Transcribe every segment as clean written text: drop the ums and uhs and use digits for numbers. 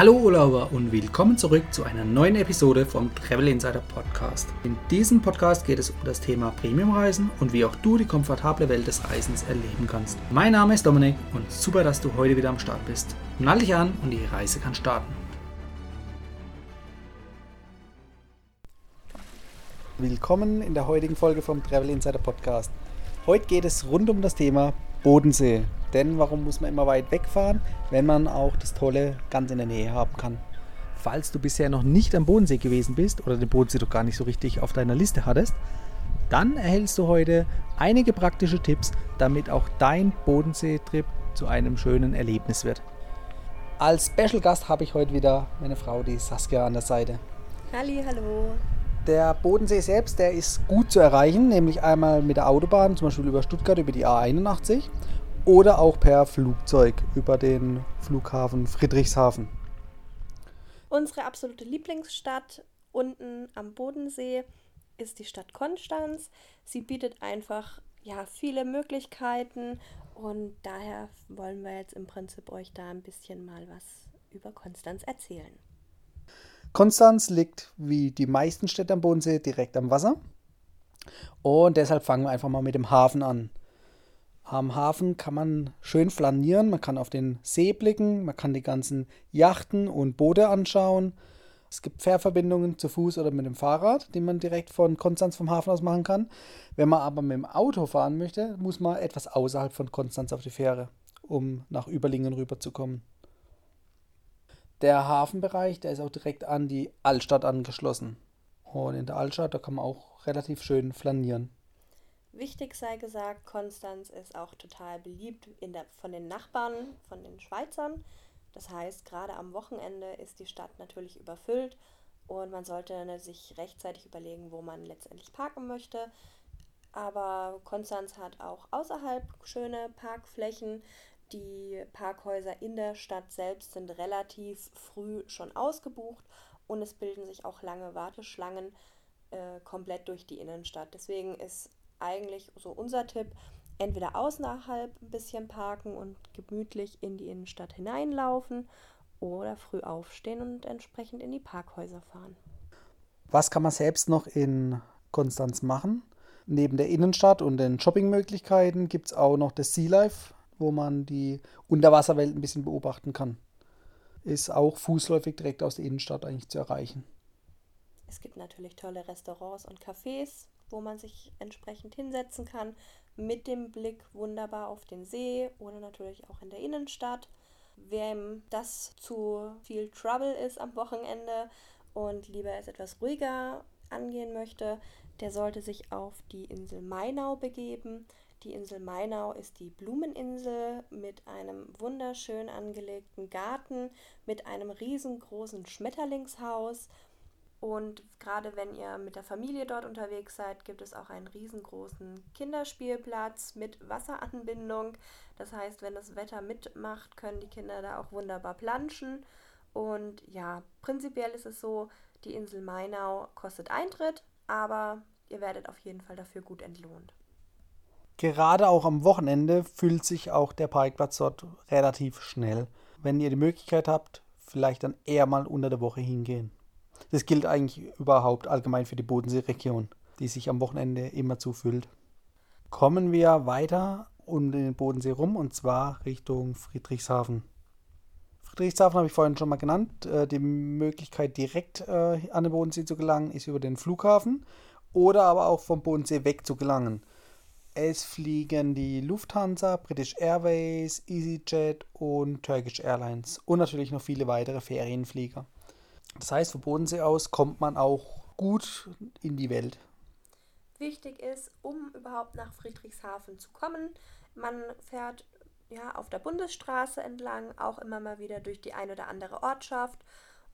Hallo Urlauber und willkommen zurück zu einer neuen Episode vom Travel Insider Podcast. In diesem Podcast geht es um das Thema Premiumreisen und wie auch du die komfortable Welt des Reisens erleben kannst. Mein Name ist Dominik und super, dass du heute wieder am Start bist. Nall dich an und die Reise kann starten. Willkommen in der heutigen Folge vom Travel Insider Podcast. Heute geht es rund um das Thema Bodensee. Denn warum muss man immer weit wegfahren, wenn man auch das Tolle ganz in der Nähe haben kann? Falls du bisher noch nicht am Bodensee gewesen bist oder den Bodensee doch gar nicht so richtig auf deiner Liste hattest, dann erhältst du heute einige praktische Tipps, damit auch dein Bodensee-Trip zu einem schönen Erlebnis wird. Als Special Gast habe ich heute wieder meine Frau, die Saskia, an der Seite. Halli, hallo. Der Bodensee selbst, der ist gut zu erreichen, nämlich einmal mit der Autobahn, zum Beispiel über Stuttgart, über die A81. Oder auch per Flugzeug über den Flughafen Friedrichshafen. Unsere absolute Lieblingsstadt unten am Bodensee ist die Stadt Konstanz. Sie bietet einfach viele Möglichkeiten und daher wollen wir jetzt im Prinzip euch da ein bisschen mal was über Konstanz erzählen. Konstanz liegt wie die meisten Städte am Bodensee direkt am Wasser und deshalb fangen wir einfach mal mit dem Hafen an. Am Hafen kann man schön flanieren, man kann auf den See blicken, man kann die ganzen Yachten und Boote anschauen. Es gibt Fährverbindungen zu Fuß oder mit dem Fahrrad, die man direkt von Konstanz vom Hafen aus machen kann. Wenn man aber mit dem Auto fahren möchte, muss man etwas außerhalb von Konstanz auf die Fähre, um nach Überlingen rüberzukommen. Der Hafenbereich, der ist auch direkt an die Altstadt angeschlossen. Und in der Altstadt, da kann man auch relativ schön flanieren. Wichtig sei gesagt, Konstanz ist auch total beliebt von den Nachbarn, von den Schweizern. Das heißt, gerade am Wochenende ist die Stadt natürlich überfüllt und man sollte sich rechtzeitig überlegen, wo man letztendlich parken möchte. Aber Konstanz hat auch außerhalb schöne Parkflächen. Die Parkhäuser in der Stadt selbst sind relativ früh schon ausgebucht und es bilden sich auch lange Warteschlangen komplett durch die Innenstadt. Deswegen ist eigentlich so unser Tipp, entweder außerhalb ein bisschen parken und gemütlich in die Innenstadt hineinlaufen oder früh aufstehen und entsprechend in die Parkhäuser fahren. Was kann man selbst noch in Konstanz machen? Neben der Innenstadt und den Shoppingmöglichkeiten gibt es auch noch das Sea Life, wo man die Unterwasserwelt ein bisschen beobachten kann. Ist auch fußläufig direkt aus der Innenstadt eigentlich zu erreichen. Es gibt natürlich tolle Restaurants und Cafés, wo man sich entsprechend hinsetzen kann, mit dem Blick wunderbar auf den See oder natürlich auch in der Innenstadt. Wem das zu viel Trouble ist am Wochenende und lieber es etwas ruhiger angehen möchte, der sollte sich auf die Insel Mainau begeben. Die Insel Mainau ist die Blumeninsel mit einem wunderschön angelegten Garten, mit einem riesengroßen Schmetterlingshaus. Und gerade wenn ihr mit der Familie dort unterwegs seid, gibt es auch einen riesengroßen Kinderspielplatz mit Wasseranbindung. Das heißt, wenn das Wetter mitmacht, können die Kinder da auch wunderbar planschen. Und ja, prinzipiell ist es so, die Insel Mainau kostet Eintritt, aber ihr werdet auf jeden Fall dafür gut entlohnt. Gerade auch am Wochenende füllt sich auch der Parkplatz dort relativ schnell. Wenn ihr die Möglichkeit habt, vielleicht dann eher mal unter der Woche hingehen. Das gilt eigentlich überhaupt allgemein für die Bodenseeregion, die sich am Wochenende immer zufüllt. Kommen wir weiter um den Bodensee rum und zwar Richtung Friedrichshafen. Friedrichshafen habe ich vorhin schon mal genannt. Die Möglichkeit direkt an den Bodensee zu gelangen ist über den Flughafen oder aber auch vom Bodensee weg zu gelangen. Es fliegen die Lufthansa, British Airways, EasyJet und Turkish Airlines und natürlich noch viele weitere Ferienflieger. Das heißt, vom Bodensee aus kommt man auch gut in die Welt. Wichtig ist, um überhaupt nach Friedrichshafen zu kommen, man fährt auf der Bundesstraße entlang, auch immer mal wieder durch die ein oder andere Ortschaft.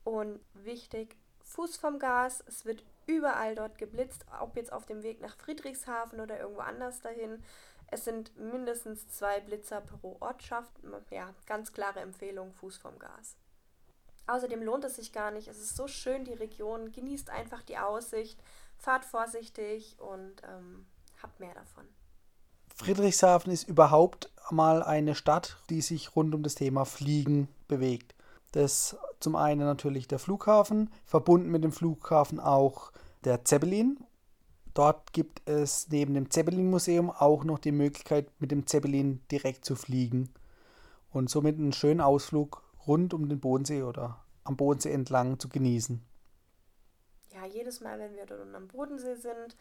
Und wichtig, Fuß vom Gas, es wird überall dort geblitzt, ob jetzt auf dem Weg nach Friedrichshafen oder irgendwo anders dahin. Es sind mindestens 2 Blitzer pro Ortschaft. Ja, ganz klare Empfehlung, Fuß vom Gas. Außerdem lohnt es sich gar nicht. Es ist so schön, die Region. Genießt einfach die Aussicht, fahrt vorsichtig und habt mehr davon. Friedrichshafen ist überhaupt mal eine Stadt, die sich rund um das Thema Fliegen bewegt. Das zum einen natürlich der Flughafen, verbunden mit dem Flughafen auch der Zeppelin. Dort gibt es neben dem Zeppelin Museum auch noch die Möglichkeit, mit dem Zeppelin direkt zu fliegen und somit einen schönen Ausflug rund um den Bodensee oder am Bodensee entlang zu genießen. Ja, jedes Mal, wenn wir dort unten am Bodensee sind,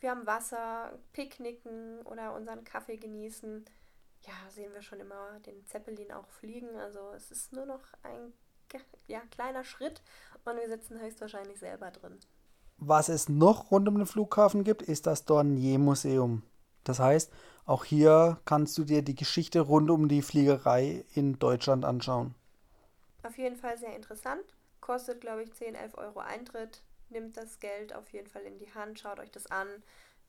wir haben Wasser, picknicken oder unseren Kaffee genießen, ja, sehen wir schon immer den Zeppelin auch fliegen. Also es ist nur noch ein kleiner Schritt und wir sitzen höchstwahrscheinlich selber drin. Was es noch rund um den Flughafen gibt, ist das Dornier Museum. Das heißt, auch hier kannst du dir die Geschichte rund um die Fliegerei in Deutschland anschauen. Auf jeden Fall sehr interessant. Kostet, glaube ich, 10, 11 Euro Eintritt. Nehmt das Geld auf jeden Fall in die Hand, schaut euch das an.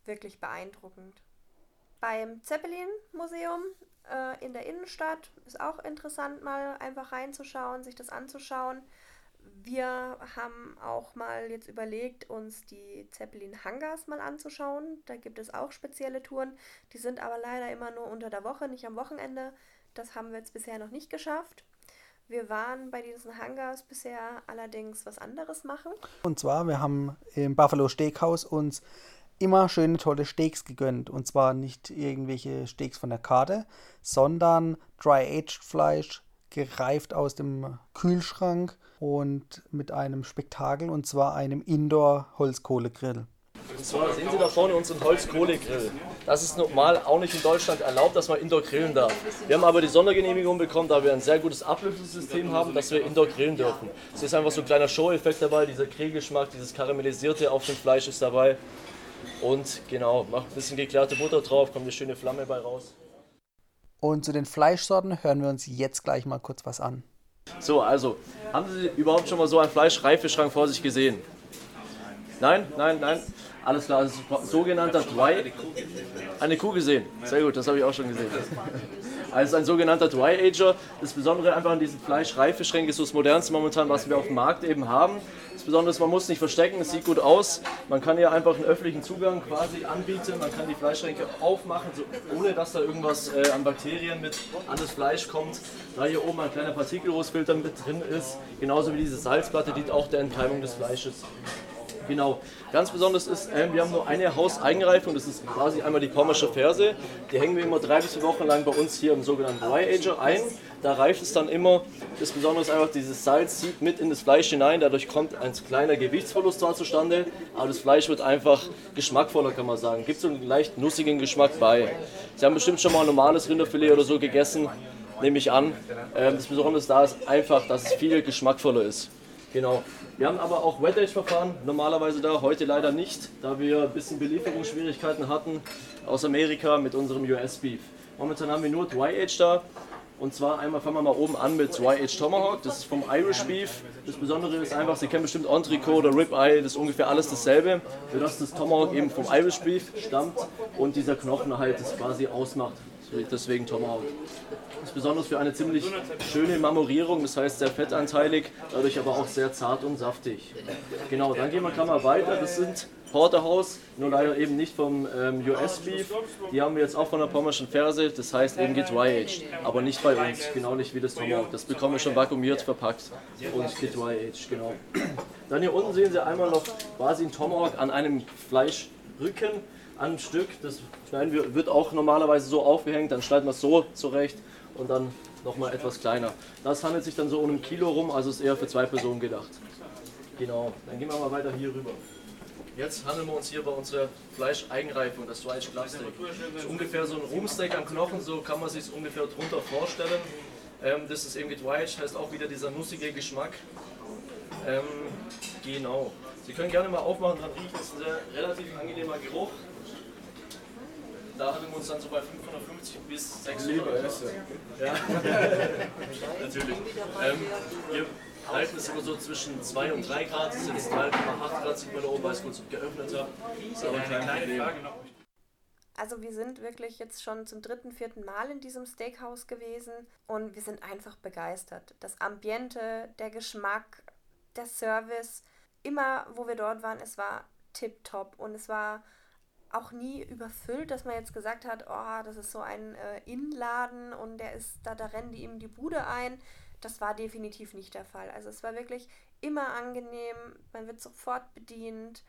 Wirklich beeindruckend. Beim Zeppelin Museum in der Innenstadt ist auch interessant, mal einfach reinzuschauen, sich das anzuschauen. Wir haben auch mal jetzt überlegt, uns die Zeppelin-Hangars mal anzuschauen. Da gibt es auch spezielle Touren. Die sind aber leider immer nur unter der Woche, nicht am Wochenende. Das haben wir jetzt bisher noch nicht geschafft. Wir waren bei diesen Hangars bisher allerdings was anderes machen. Und zwar, wir haben im Buffalo Steakhouse uns immer schöne, tolle Steaks gegönnt. Und zwar nicht irgendwelche Steaks von der Karte, sondern Dry-Aged Fleisch, gereift aus dem Kühlschrank und mit einem Spektakel, und zwar einem Indoor-Holzkohlegrill. So, da sehen Sie da vorne unseren Holzkohlegrill. Das ist normal auch nicht in Deutschland erlaubt, dass man Indoor grillen darf. Wir haben aber die Sondergenehmigung bekommen, da wir ein sehr gutes Ablösesystem haben, dass wir Indoor grillen dürfen. Es ist einfach so ein kleiner Show-Effekt dabei, dieser Grillgeschmack, dieses Karamellisierte auf dem Fleisch ist dabei. Und genau, macht ein bisschen geklärte Butter drauf, kommt eine schöne Flamme bei raus. Und zu den Fleischsorten hören wir uns jetzt gleich mal kurz was an. So, also, haben Sie überhaupt schon mal so einen Fleischreifeschrank vor sich gesehen? Nein? Alles klar, das ist ein sogenannter Dry... Eine Kuh gesehen? Sehr gut, das habe ich auch schon gesehen. Also ein sogenannter Dry-Ager. Das Besondere einfach an diesen Fleischreifeschränken ist das Modernste momentan, was wir auf dem Markt eben haben. Das Besondere ist, man muss nicht verstecken, es sieht gut aus. Man kann hier einfach einen öffentlichen Zugang quasi anbieten. Man kann die Fleischschränke aufmachen, so, ohne dass da irgendwas an Bakterien mit an das Fleisch kommt. Da hier oben ein kleiner Partikelrostfilter mit drin ist, genauso wie diese Salzplatte, dient auch der Entkeimung des Fleisches. Genau. Ganz besonders ist, wir haben nur eine Hauseigenreifung, das ist quasi einmal die pommersche Ferse. Die hängen wir immer 3 bis 4 Wochen lang bei uns hier im sogenannten Dry-Ager ein. Da reift es dann immer. Das Besondere ist einfach, dieses Salz zieht mit in das Fleisch hinein. Dadurch kommt ein kleiner Gewichtsverlust zwar zustande, aber das Fleisch wird einfach geschmackvoller, kann man sagen. Gibt so einen leicht nussigen Geschmack bei. Sie haben bestimmt schon mal ein normales Rinderfilet oder so gegessen, nehme ich an. Das Besondere da ist einfach, dass es viel geschmackvoller ist. Genau. Wir haben aber auch Wet-Age-Verfahren normalerweise da, heute leider nicht, da wir ein bisschen Belieferungsschwierigkeiten hatten aus Amerika mit unserem US-Beef. Momentan haben wir nur Dry-Age da, und zwar einmal fangen wir mal oben an mit Dry-Age Tomahawk, das ist vom Irish Beef. Das Besondere ist einfach, Sie kennen bestimmt Entrecôte oder Rib-Eye, das ist ungefähr alles dasselbe, für das Tomahawk eben vom Irish Beef stammt und dieser Knochen halt das quasi ausmacht. Deswegen Tomahawk. Das ist besonders für eine ziemlich schöne Marmorierung, das heißt sehr fettanteilig, dadurch aber auch sehr zart und saftig. Genau, dann gehen wir mal weiter. Das sind Porterhouse, nur leider eben nicht vom US-Beef. Die haben wir jetzt auch von der pommerschen Ferse, das heißt eben gedry-aged, aber nicht bei uns, genau nicht wie das Tomahawk. Das bekommen wir schon vakuumiert, verpackt und gedry-aged, genau. Dann hier unten sehen Sie einmal noch quasi ein Tomahawk an einem Fleischrücken. Ein Stück, das schneiden wir, wird auch normalerweise so aufgehängt, dann schneiden wir es so zurecht und dann nochmal etwas kleiner. Das handelt sich dann so um 1 Kilo rum, also ist eher für 2 Personen gedacht. Genau, dann gehen wir mal weiter hier rüber. Jetzt handeln wir uns hier bei unserer Fleischeigenreifung, das Dry-Aged-Steak. Das ist ungefähr so ein Rumsteak am Knochen, so kann man sich es ungefähr drunter vorstellen. Das ist eben Dry-Aged, heißt auch wieder dieser nussige Geschmack. Genau, Sie können gerne mal aufmachen, dran riecht es, ein sehr relativ angenehmer Geruch. Da haben wir uns dann so bei 550 bis 600 Essen. Ja. Natürlich. Hier halten es immer so zwischen 2 und 3 Grad. Das ist jetzt 3,8 Grad, sieht man da oben, weil ich es kurz geöffnet habe. Das ist aber kein Problem. Also wir sind wirklich jetzt schon zum 3., 4. Mal in diesem Steakhouse gewesen und wir sind einfach begeistert. Das Ambiente, der Geschmack, der Service, immer wo wir dort waren, es war tipptopp und es war auch nie überfüllt, dass man jetzt gesagt hat, oh, das ist so ein Innenladen und der ist, da rennen die ihm die Bude ein. Das war definitiv nicht der Fall. Also es war wirklich immer angenehm, man wird sofort bedient.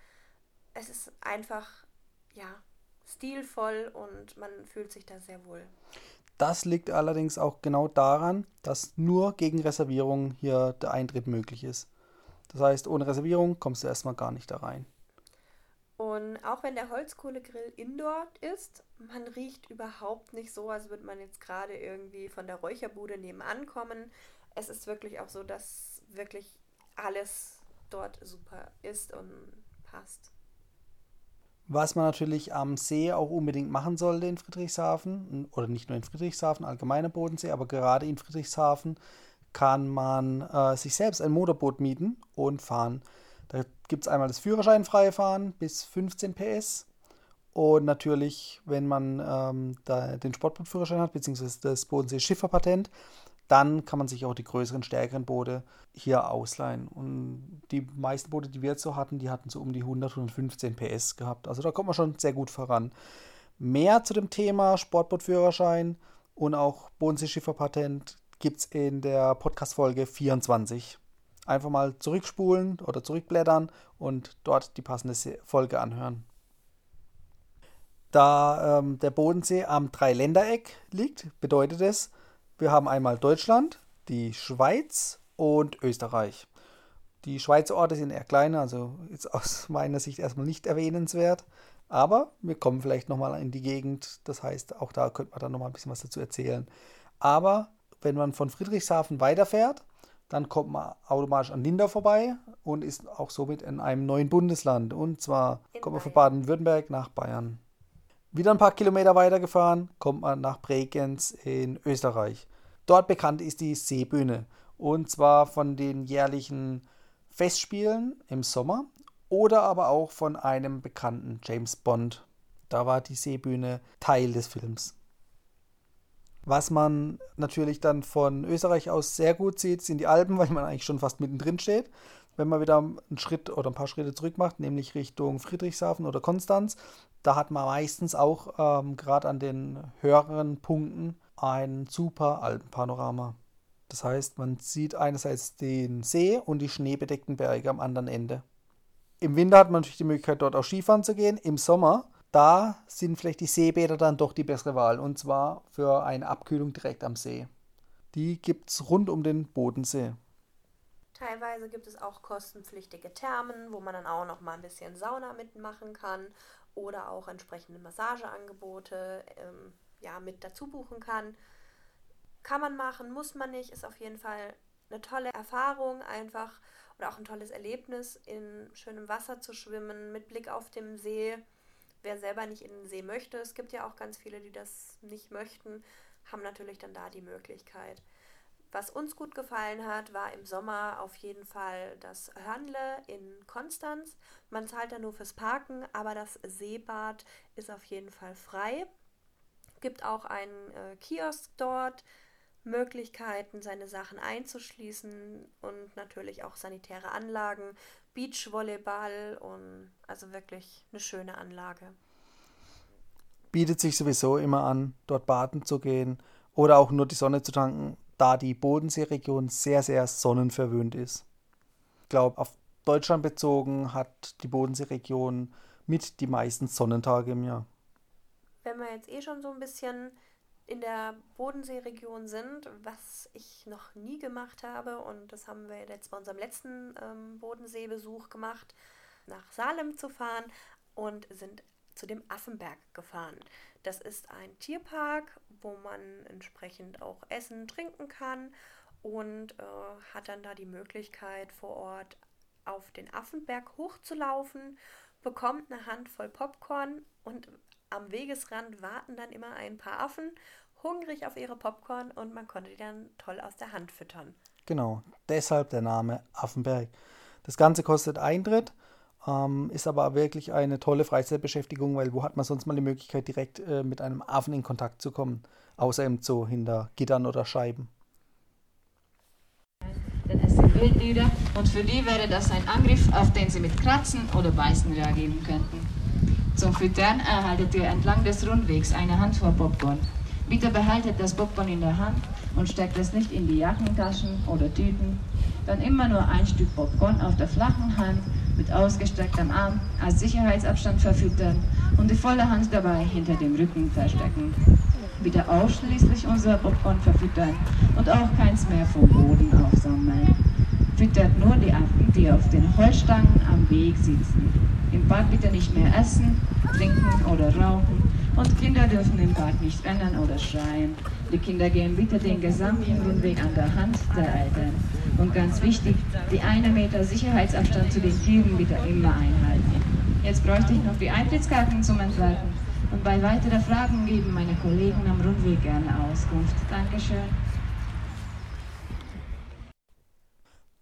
Es ist einfach, ja, stilvoll und man fühlt sich da sehr wohl. Das liegt allerdings auch genau daran, dass nur gegen Reservierung hier der Eintritt möglich ist. Das heißt, ohne Reservierung kommst du erstmal gar nicht da rein. Und auch wenn der Holzkohlegrill indoor ist, man riecht überhaupt nicht so, als würde man jetzt gerade irgendwie von der Räucherbude nebenan kommen. Es ist wirklich auch so, dass wirklich alles dort super ist und passt. Was man natürlich am See auch unbedingt machen sollte in Friedrichshafen, oder nicht nur in Friedrichshafen, allgemeiner Bodensee, aber gerade in Friedrichshafen kann man sich selbst ein Motorboot mieten und fahren. Da gibt es einmal das führerscheinfreie Fahren bis 15 PS und natürlich, wenn man da den Sportbootführerschein hat, beziehungsweise das Bodensee-Schiffer-Patent, dann kann man sich auch die größeren, stärkeren Boote hier ausleihen. Und die meisten Boote, die wir jetzt so hatten, die hatten so um die 100, 115 PS gehabt. Also da kommt man schon sehr gut voran. Mehr zu dem Thema Sportbootführerschein und auch Bodensee-Schiffer-Patent gibt es in der Podcast-Folge 24. Einfach mal zurückspulen oder zurückblättern und dort die passende Folge anhören. Da der Bodensee am Dreiländereck liegt, bedeutet es, wir haben einmal Deutschland, die Schweiz und Österreich. Die Schweizer Orte sind eher kleiner, also jetzt aus meiner Sicht erstmal nicht erwähnenswert. Aber wir kommen vielleicht nochmal in die Gegend. Das heißt, auch da könnte man dann nochmal ein bisschen was dazu erzählen. Aber wenn man von Friedrichshafen weiterfährt, dann kommt man automatisch an Lindau vorbei und ist auch somit in einem neuen Bundesland. Und zwar kommt man von Baden-Württemberg nach Bayern. Wieder ein paar Kilometer weitergefahren, kommt man nach Bregenz in Österreich. Dort bekannt ist die Seebühne. Und zwar von den jährlichen Festspielen im Sommer oder aber auch von einem bekannten James Bond. Da war die Seebühne Teil des Films. Was man natürlich dann von Österreich aus sehr gut sieht, sind die Alpen, weil man eigentlich schon fast mittendrin steht. Wenn man wieder einen Schritt oder ein paar Schritte zurück macht, nämlich Richtung Friedrichshafen oder Konstanz, da hat man meistens auch gerade an den höheren Punkten ein super Alpenpanorama. Das heißt, man sieht einerseits den See und die schneebedeckten Berge am anderen Ende. Im Winter hat man natürlich die Möglichkeit, dort auch Skifahren zu gehen. Im Sommer, da sind vielleicht die Seebäder dann doch die bessere Wahl, und zwar für eine Abkühlung direkt am See. Die gibt es rund um den Bodensee. Teilweise gibt es auch kostenpflichtige Thermen, wo man dann auch noch mal ein bisschen Sauna mitmachen kann oder auch entsprechende Massageangebote mit dazu buchen kann. Kann man machen, muss man nicht, ist auf jeden Fall eine tolle Erfahrung einfach oder auch ein tolles Erlebnis, in schönem Wasser zu schwimmen, mit Blick auf den See. Wer selber nicht in den See möchte, es gibt ja auch ganz viele, die das nicht möchten, haben natürlich dann da die Möglichkeit. Was uns gut gefallen hat, war im Sommer auf jeden Fall das Hörnle in Konstanz. Man zahlt da nur fürs Parken, aber das Seebad ist auf jeden Fall frei. Gibt auch einen Kiosk dort, Möglichkeiten, seine Sachen einzuschließen und natürlich auch sanitäre Anlagen, Beachvolleyball und also wirklich eine schöne Anlage. Bietet sich sowieso immer an, dort baden zu gehen oder auch nur die Sonne zu tanken, da die Bodenseeregion sehr, sehr sonnenverwöhnt ist. Ich glaube, auf Deutschland bezogen hat die Bodenseeregion mit die meisten Sonnentage im Jahr. Wenn wir jetzt schon so ein bisschen in der Bodenseeregion sind, was ich noch nie gemacht habe, und das haben wir jetzt bei unserem letzten Bodenseebesuch gemacht, nach Salem zu fahren und sind zu dem Affenberg gefahren. Das ist ein Tierpark, wo man entsprechend auch essen, trinken kann und hat dann da die Möglichkeit, vor Ort auf den Affenberg hochzulaufen, bekommt eine Handvoll Popcorn und am Wegesrand warten dann immer ein paar Affen, hungrig auf ihre Popcorn, und man konnte die dann toll aus der Hand füttern. Genau, deshalb der Name Affenberg. Das Ganze kostet Eintritt, ist aber wirklich eine tolle Freizeitbeschäftigung, weil wo hat man sonst mal die Möglichkeit, direkt mit einem Affen in Kontakt zu kommen, außer im Zoo hinter Gittern oder Scheiben. Denn es sind Wildtiere und für die wäre das ein Angriff, auf den sie mit Kratzen oder Beißen reagieren könnten. Zum Füttern erhaltet ihr entlang des Rundwegs eine Handvoll Popcorn. Bitte behaltet das Popcorn in der Hand und steckt es nicht in die Jackentaschen oder Tüten. Dann immer nur ein Stück Popcorn auf der flachen Hand mit ausgestrecktem Arm als Sicherheitsabstand verfüttern und die volle Hand dabei hinter dem Rücken verstecken. Bitte ausschließlich unser Popcorn verfüttern und auch keins mehr vom Boden aufsammeln. Füttert nur die Affen, die auf den Holzstangen am Weg sitzen. Im Park bitte nicht mehr essen, trinken oder rauchen und Kinder dürfen im Park nicht rennen oder schreien. Die Kinder gehen bitte den gesamten Rundweg an der Hand der Eltern. Und ganz wichtig, die 1 Meter Sicherheitsabstand zu den Tieren bitte immer einhalten. Jetzt bräuchte ich noch die Eintrittskarten zum Entwerfen und bei weiteren Fragen geben meine Kollegen am Rundweg gerne Auskunft. Dankeschön.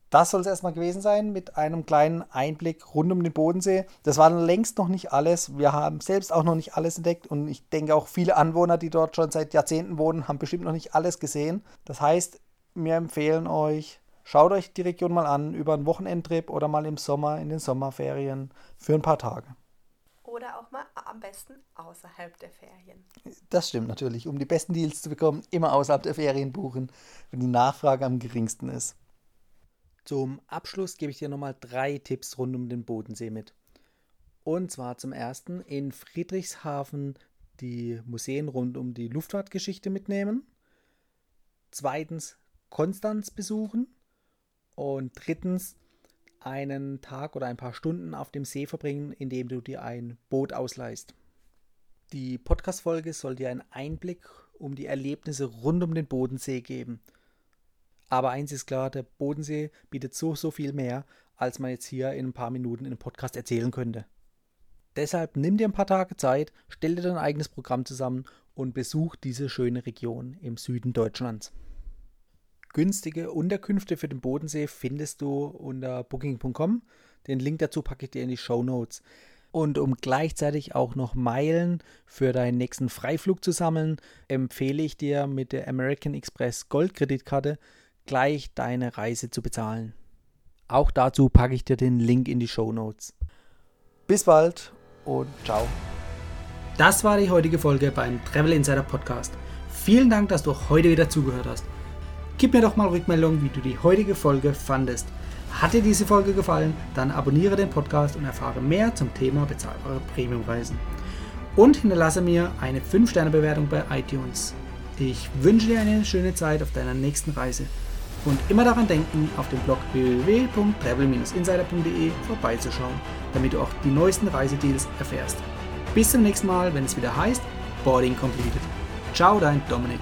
Das soll es erstmal gewesen sein mit einem kleinen Einblick rund um den Bodensee. Das war längst noch nicht alles. Wir haben selbst auch noch nicht alles entdeckt und ich denke auch viele Anwohner, die dort schon seit Jahrzehnten wohnen, haben bestimmt noch nicht alles gesehen. Das heißt, wir empfehlen euch, schaut euch die Region mal an über einen Wochenendtrip oder mal im Sommer, in den Sommerferien für ein paar Tage. Oder auch mal am besten außerhalb der Ferien. Das stimmt natürlich. Um die besten Deals zu bekommen, immer außerhalb der Ferien buchen, wenn die Nachfrage am geringsten ist. Zum Abschluss gebe ich dir nochmal 3 Tipps rund um den Bodensee mit. Und zwar zum ersten in Friedrichshafen die Museen rund um die Luftfahrtgeschichte mitnehmen. 2. Konstanz besuchen. Und 3. einen Tag oder ein paar Stunden auf dem See verbringen, indem du dir ein Boot ausleihst. Die Podcast-Folge soll dir einen Einblick um die Erlebnisse rund um den Bodensee geben. Aber eins ist klar, der Bodensee bietet so viel mehr, als man jetzt hier in ein paar Minuten in einem Podcast erzählen könnte. Deshalb nimm dir ein paar Tage Zeit, stell dir dein eigenes Programm zusammen und besuch diese schöne Region im Süden Deutschlands. Günstige Unterkünfte für den Bodensee findest du unter booking.com. Den Link dazu packe ich dir in die Shownotes. Und um gleichzeitig auch noch Meilen für deinen nächsten Freiflug zu sammeln, empfehle ich dir mit der American Express Gold-Kreditkarte gleich deine Reise zu bezahlen. Auch dazu packe ich dir den Link in die Shownotes. Bis bald und ciao. Das war die heutige Folge beim Travel Insider Podcast. Vielen Dank, dass du heute wieder zugehört hast. Gib mir doch mal Rückmeldung, wie du die heutige Folge fandest. Hat dir diese Folge gefallen, dann abonniere den Podcast und erfahre mehr zum Thema bezahlbare Premiumreisen. Und hinterlasse mir eine 5-Sterne-Bewertung bei iTunes. Ich wünsche dir eine schöne Zeit auf deiner nächsten Reise. Und immer daran denken, auf dem Blog www.travel-insider.de vorbeizuschauen, damit du auch die neuesten Reisedeals erfährst. Bis zum nächsten Mal, wenn es wieder heißt Boarding Completed. Ciao, dein Dominik.